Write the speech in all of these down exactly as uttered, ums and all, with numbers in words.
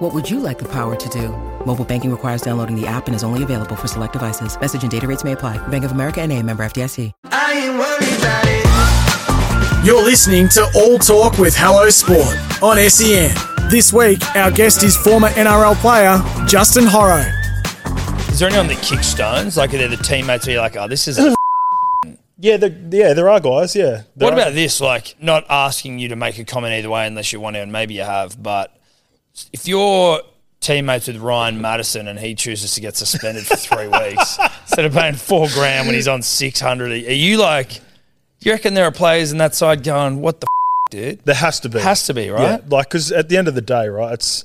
What would you like the power to do? Mobile banking requires downloading the app and is only available for select devices. Message and data rates may apply. Bank of America N A, member F D I C. I ain't worried about it. You're listening to All Talk with Hello Sport on S E N. This week, our guest is former N R L player, Justin Horo. Is there anyone that kicks stones? Like, are there the teammates where you're like, oh, this is a Yeah, there, yeah, there are guys, yeah. What about this? Like, not asking you to make a comment either way unless you want to, and maybe you have, but... If you're teammates with Ryan Madison and he chooses to get suspended for three weeks instead of paying four grand when he's on six hundred, are you like, you reckon there are players in that side going, what the f- dude? There has to be. Has to be, right? Yeah, like, because at the end of the day, right, it's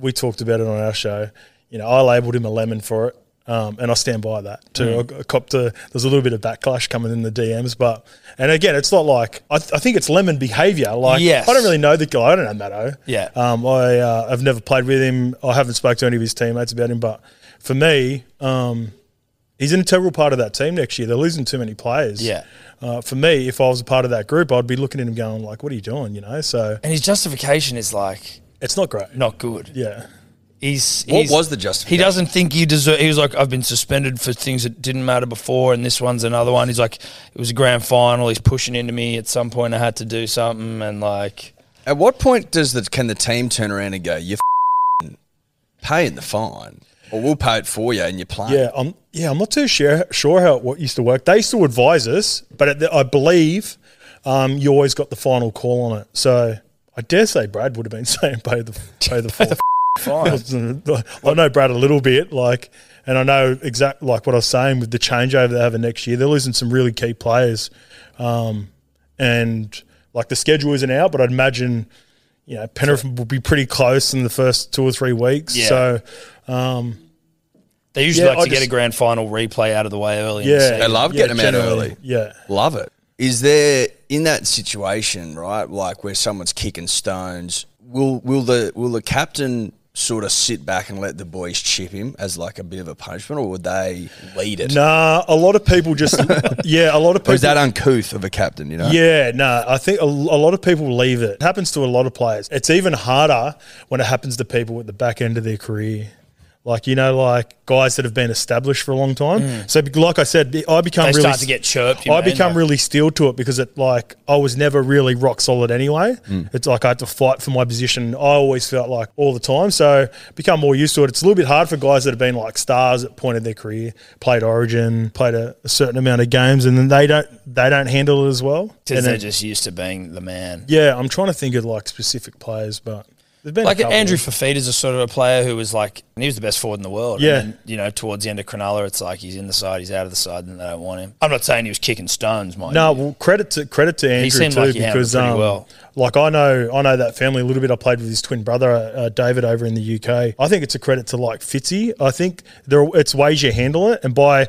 we talked about it on our show. You know, I labelled him a lemon for it, um, and I stand by that too. Mm. I, I copped a, there's a little bit of backlash coming in the D Ms, but, and again, it's not like, I, th- I think it's lemon behaviour. Like, yes. I don't really know the guy. I don't know Matto. Yeah. Um, I, uh, I've never played with him. I haven't spoke to any of his teammates about him, but for me, um, he's an integral part of that team next year. They're losing too many players. Yeah. Uh, for me, if I was a part of that group, I'd be looking at him going like, what are you doing? You know, so. And his justification is like. It's not great. Not good. Yeah. He's, what he's, was the justification? He doesn't think you deserve – he was like, I've been suspended for things that didn't matter before and this one's another one. He's like, it was a grand final. He's pushing into me. At some point I had to do something and like – At what point does the, can the team turn around and go, you're f***ing paying the fine or we'll pay it for you and you're playing? Yeah, I'm, yeah, I'm not too sure, sure how it used to work. They used to advise us, but at the, I believe um, you always got the final call on it. So I dare say Brad would have been saying pay the pay the fine. Fine. I know Brad a little bit, like, and I know exact like what I was saying with the changeover they have next year. They're losing some really key players, um, and like the schedule isn't out, but I'd imagine you know Penrith will be pretty close in the first two or three weeks. Yeah. So um, they usually yeah, like I to just, get a grand final replay out of the way early. Yeah, in the I love getting yeah, them out early. Yeah, love it. Is there in that situation right, like where someone's kicking stones? Will will the will the captain sort of sit back and let the boys chip him as like a bit of a punishment, or would they lead it? Nah, a lot of people just – yeah, a lot of people – Is that uncouth of a captain, you know? Yeah, no, nah, I think a, a lot of people leave it. It happens to a lot of players. It's even harder when it happens to people at the back end of their career. Like, you know, like guys that have been established for a long time. Mm. So like I said, I become they really – start to get chirped. I mean, become like. really steel to it because it like I was never really rock solid anyway. Mm. It's like I had to fight for my position. I always felt like all the time. So become more used to it. It's a little bit hard for guys that have been like stars at point of their career, played Origin, played a, a certain amount of games, and then they don't they don't handle it as well. Because they're then, just used to being the man. Yeah, I'm trying to think of like specific players, but – Like Andrew Fifita is a sort of a player who was like, and he was the best forward in the world. Yeah. And then, you know, towards the end of Cronulla, it's like he's in the side, he's out of the side, and they don't want him. I'm not saying he was kicking stones, mind No, you. well, credit to credit to Andrew he seemed too, like he because handled it pretty um, well. Like I know, I know that family a little bit. I played with his twin brother, uh, David, over in the U K. I think it's a credit to like Fitzy. I think there are, it's ways you handle it, and by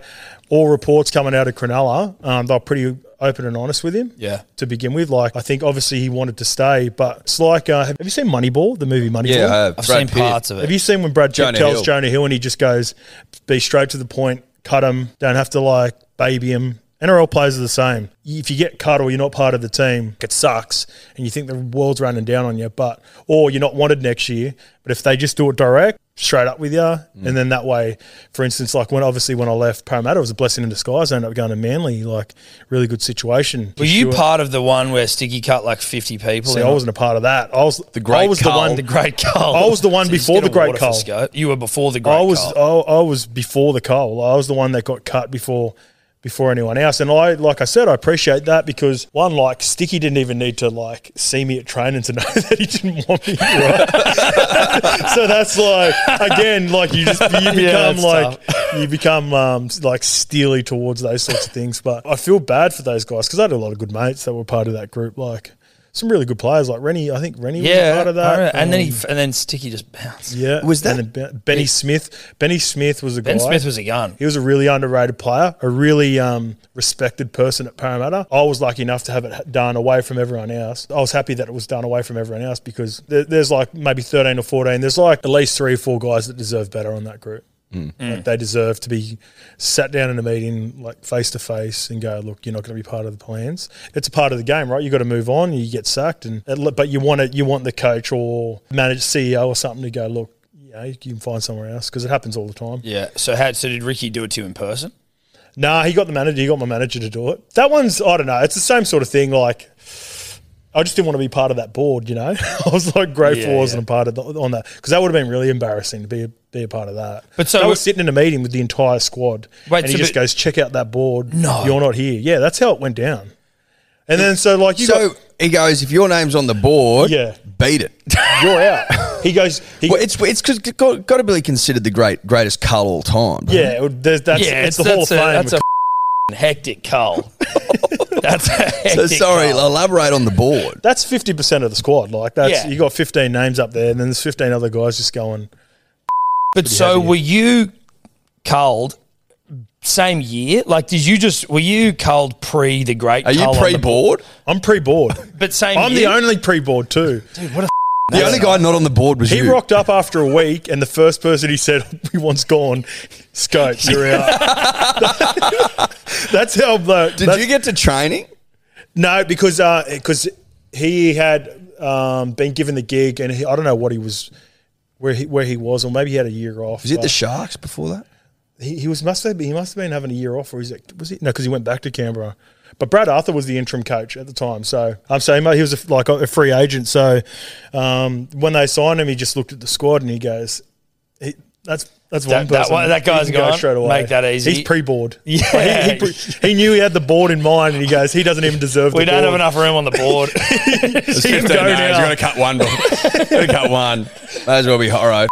all reports coming out of Cronulla, um, they're pretty open and honest with him. Yeah. To begin with, like I think obviously he wanted to stay, but it's like, uh, have you seen Moneyball? The movie Moneyball. Yeah, uh, I've Brad seen Pitt. parts of it. Have you seen when Brad Pitt tells Hill. Jonah Hill and he just goes, "Be straight to the point, cut him, don't have to like baby him." N R L players are the same. If you get cut or you're not part of the team, it sucks and you think the world's running down on you, but or you're not wanted next year. But if they just do it direct, straight up with you, mm. and then that way, for instance, like when obviously when I left Parramatta, it was a blessing in disguise. I ended up going to Manly, like really good situation. Were you sure. part of the one where Sticky cut like fifty people? See, I wasn't a part of that. I was the Great I was Cull. The one, the Great Cull. I was the one so before the Great Cull. You were before the Great Cull. I was. Cull. I, I was before the Cull. I was the one that got cut before. before anyone else. And I, like I said, I appreciate that because one, like Sticky didn't even need to like see me at training to know that he didn't want me. Right? So that's like, again, like you just, you become yeah, like, tough. you become um, like steely towards those sorts of things. But I feel bad for those guys because I had a lot of good mates that were part of that group. Like some really good players like Rennie. I think Rennie yeah, was part of that. And um, then he and then Sticky just bounced. Yeah. Was that and then Benny Smith? Benny Smith was a guy. Ben Smith was a gun. He was a really underrated player, a really um, respected person at Parramatta. I was lucky enough to have it done away from everyone else. I was happy that it was done away from everyone else because there, there's like maybe thirteen or fourteen. There's like at least three or four guys that deserve better on that group. Mm. Like they deserve to be sat down in a meeting, like face to face, and go, look, you're not going to be part of the plans. It's a part of the game, right? You got to move on. You get sacked, and but you want it. You want the coach or manager, C E O, or something to go, look, you know, you can find somewhere else because it happens all the time. Yeah. So how? So did Ricky do it to you in person? Nah, he got the manager. He got my manager to do it. That one's I don't know. It's the same sort of thing. Like. I just didn't want to be part of that board, you know. I was like grateful I yeah, wasn't yeah. a part of the, on that because that would have been really embarrassing to be a, be a part of that. But so I was sitting in a meeting with the entire squad, wait, and so he just goes, "Check out that board. No, you're not here." Yeah, that's how it went down. And it, then so like you so got, he goes, "If your name's on the board, yeah. beat it. You're out." He goes, he, "Well, it's it's because got, got to be considered the great greatest cull all time." Yeah, it, that's yeah, it's, it's the Hall of Fame. That's a hectic cull. That's so sorry, goal. Elaborate on the board. That's fifty percent of the squad. Like that's yeah. you got fifteen names up there and then there's fifteen other guys just going. But so were you culled same year? Like did you just were you culled pre the great cull? Are you pre-board? I'm pre-board. But same I'm year? I'm the only pre-board too. Dude, what a The only guy not on the board was he you. He rocked up after a week and the first person he said, he wants gone, Scopes, you're out. That's how the, Did that's, you get to training? No, because uh, because he had um, been given the gig and he, I don't know what he was, where he where he was or maybe he had a year off. Was it the Sharks before that? He, he was must have been, he must have been having a year off or he's like, was he? No, because he went back to Canberra. But Brad Arthur was the interim coach at the time, so I'm saying he was a, like a free agent. So um, when they signed him, he just looked at the squad and he goes, he, "That's that's that, one person. That, one, that guy's gone. Go straight away. Make that easy. He's pre-board. Yeah, like he, he, pre- he knew he had the board in mind, and he goes, he doesn't even deserve. We the don't board. Have enough room on the board. There's fifteen names. You've got to cut one. You've got to cut one. Might as well be Horo.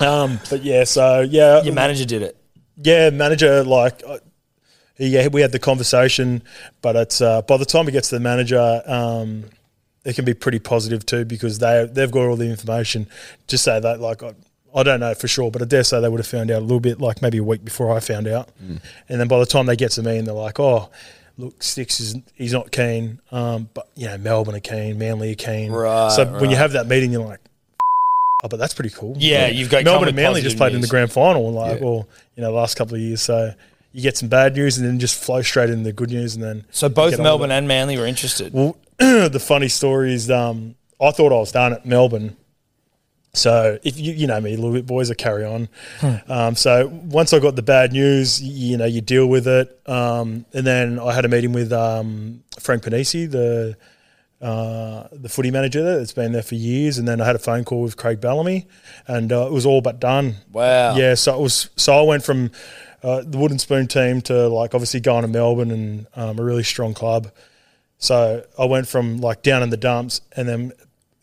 um, but yeah, so yeah, your manager did it. Yeah, manager like. Uh, Yeah, we had the conversation, but it's uh, by the time it gets to the manager, um, it can be pretty positive too because they, they've got all the information. Just say that, like, I, I don't know for sure, but I dare say they would have found out a little bit, like maybe a week before I found out. Mm. And then by the time they get to me and they're like, oh, look, Sticks, is he's not keen, um, but, you know, Melbourne are keen, Manly are keen. Right, so right. when you have that meeting, you're like, oh, but that's pretty cool. Yeah, like, you've got Melbourne and Manly just played news. in the grand final, like, yeah. well, you know, the last couple of years, so... You get some bad news and then just flow straight into the good news and then... So both Melbourne and Manly were interested? Well, the funny story is um, I thought I was done at Melbourne. So if you you know me a little bit, boys, I carry on. Hmm. Um, so once I got the bad news, you know, you deal with it. Um, and then I had a meeting with um, Frank Panisi, the uh, the footy manager there that's been there for years. And then I had a phone call with Craig Bellamy and uh, it was all but done. Wow. Yeah, so it was. So I went from... Uh, the Wooden Spoon team to like obviously going to Melbourne and um, a really strong club. So I went from like down in the dumps and then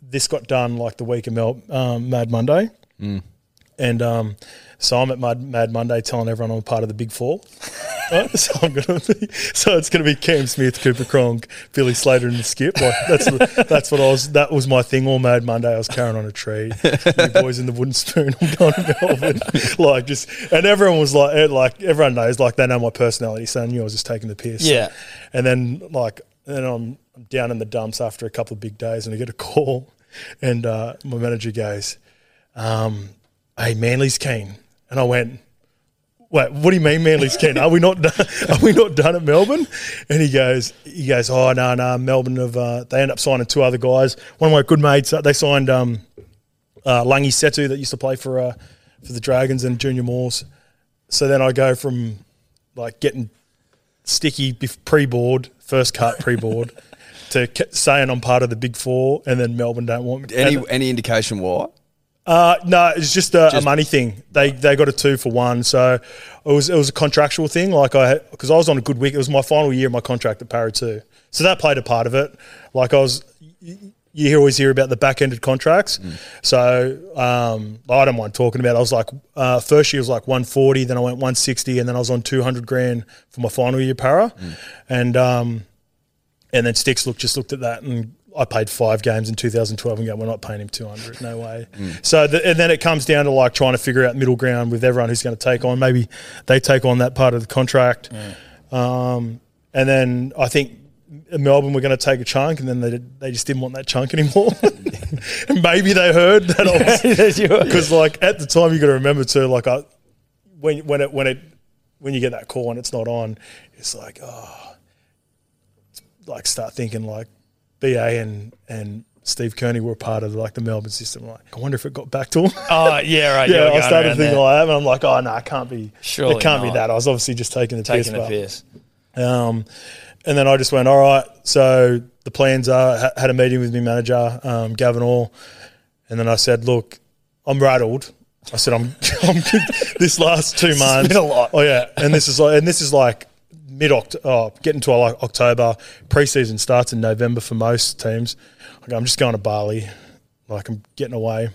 this got done like the week of Mel- um, Mad Monday. Mm. And um, so I'm at Mad-, Mad Monday telling everyone I'm part of the Big Four. Right? So I'm gonna be, so it's going to be Cam Smith, Cooper Cronk, Billy Slater and the Skip. Like that's the, that's what I was. That was my thing all Mad Monday. I was carrying on a tree. The boys in the Wooden Spoon. I'm going to Melbourne. Like just and everyone was like, like everyone knows, like they know my personality. So I knew I was just taking the piss. Yeah. And then like then I'm down in the dumps after a couple of big days, and I get a call, and uh, my manager goes. Um, Hey, Manly's keen, and I went. Wait, what do you mean Manly's keen? Are we not done, are we not done at Melbourne? And he goes, he goes, oh no, no, Melbourne have. Uh, they end up signing two other guys. One of my good mates, uh, they signed um, uh, Langi Setu that used to play for uh, for the Dragons and Junior Moors. So then I go from like getting sticky pre-board, first cut pre-board, to saying I'm part of the Big Four, and then Melbourne don't want me. Any any indication why? Uh, no, it's just, a, just a money thing. They they got a two for one, so it was it was a contractual thing. Like I, because I was on a good week. It was my final year of my contract at Parra two, so that played a part of it. Like I was, you, you always hear about the back-ended contracts. Mm. So um, I don't mind talking about it. I was like, uh, first year was like one forty, then I went one sixty, and then I was on two hundred grand for my final year Parra, mm. and um, And then Sticks looked, just looked at that, and I played five games in two thousand twelve and go, we're not paying him two hundred, no way. Mm. So the, and then it comes down to like trying to figure out middle ground with everyone who's going to take on. Maybe they take on that part of the contract. Mm. Um, and then I think Melbourne were going to take a chunk, and then they they just didn't want that chunk anymore. And maybe they heard that I was, because like at the time you got to remember too, like I when when it when it when you get that call and it's not on, it's like oh, like start thinking like. B A and, and Steve Kearney were part of like the Melbourne system. Like, I wonder if it got back to him. Oh, yeah, right. yeah, I started thinking there. like that, and I'm like, oh, no, it can't be. Surely it can't not. be that. I was obviously just taking the taking piss. Taking the piss. Um, and then I just went, all right, so the plans are, ha- had a meeting with my manager, um, Gavin Orr, and then I said, look, I'm rattled. I said, I'm, I'm this last two months. It's been a lot. Oh, yeah. And this is like, and this is like, mid-October, oh, getting to like October, pre-season starts in November for most teams. Like, I'm just going to Bali. Like, I'm getting away.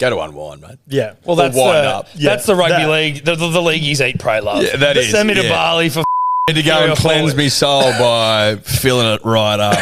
Go to unwind, mate. Yeah. Well, that's, wind the, up. Yeah. that's the rugby that, league, the, the, the leagueies eat, pray, love. Yeah, that is. Send me to yeah. Bali for need to go and cleanse me soul by filling it right up.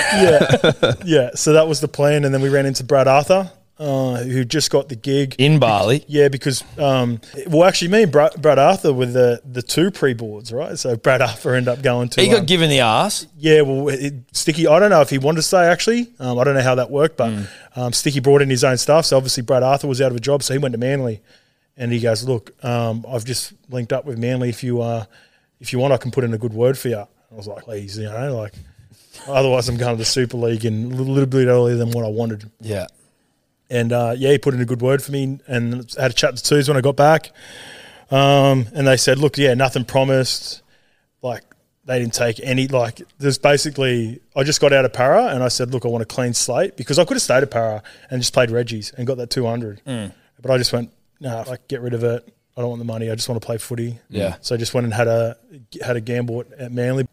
Yeah. Yeah, so that was the plan. And then we ran into Brad Arthur, uh, who just got the gig. In Bali? Because, yeah, because, um, well, actually, me and Bra- Brad Arthur were the, the two pre-boards, right? So Brad Arthur ended up going to... He got um, given the arse? Yeah, well, it, Sticky, I don't know if he wanted to stay, actually. Um, I don't know how that worked, but mm. um, Sticky brought in his own stuff. So obviously Brad Arthur was out of a job, so he went to Manly. And he goes, look, um, I've just linked up with Manly. If you uh, if you want, I can put in a good word for you. I was like, please, you know, like, otherwise I'm going to the Super League in a little, little bit earlier than what I wanted. Yeah. And, uh, yeah, he put in a good word for me and had a chat to twos when I got back. Um, and they said, look, yeah, nothing promised. Like, they didn't take any – like, there's basically – I just got out of Para and I said, look, I want a clean slate because I could have stayed at Para and just played Reggie's and got that two hundred. Mm. But I just went, no, nah, like, get rid of it. I don't want the money. I just want to play footy. Yeah. So I just went and had a had a gamble at Manly.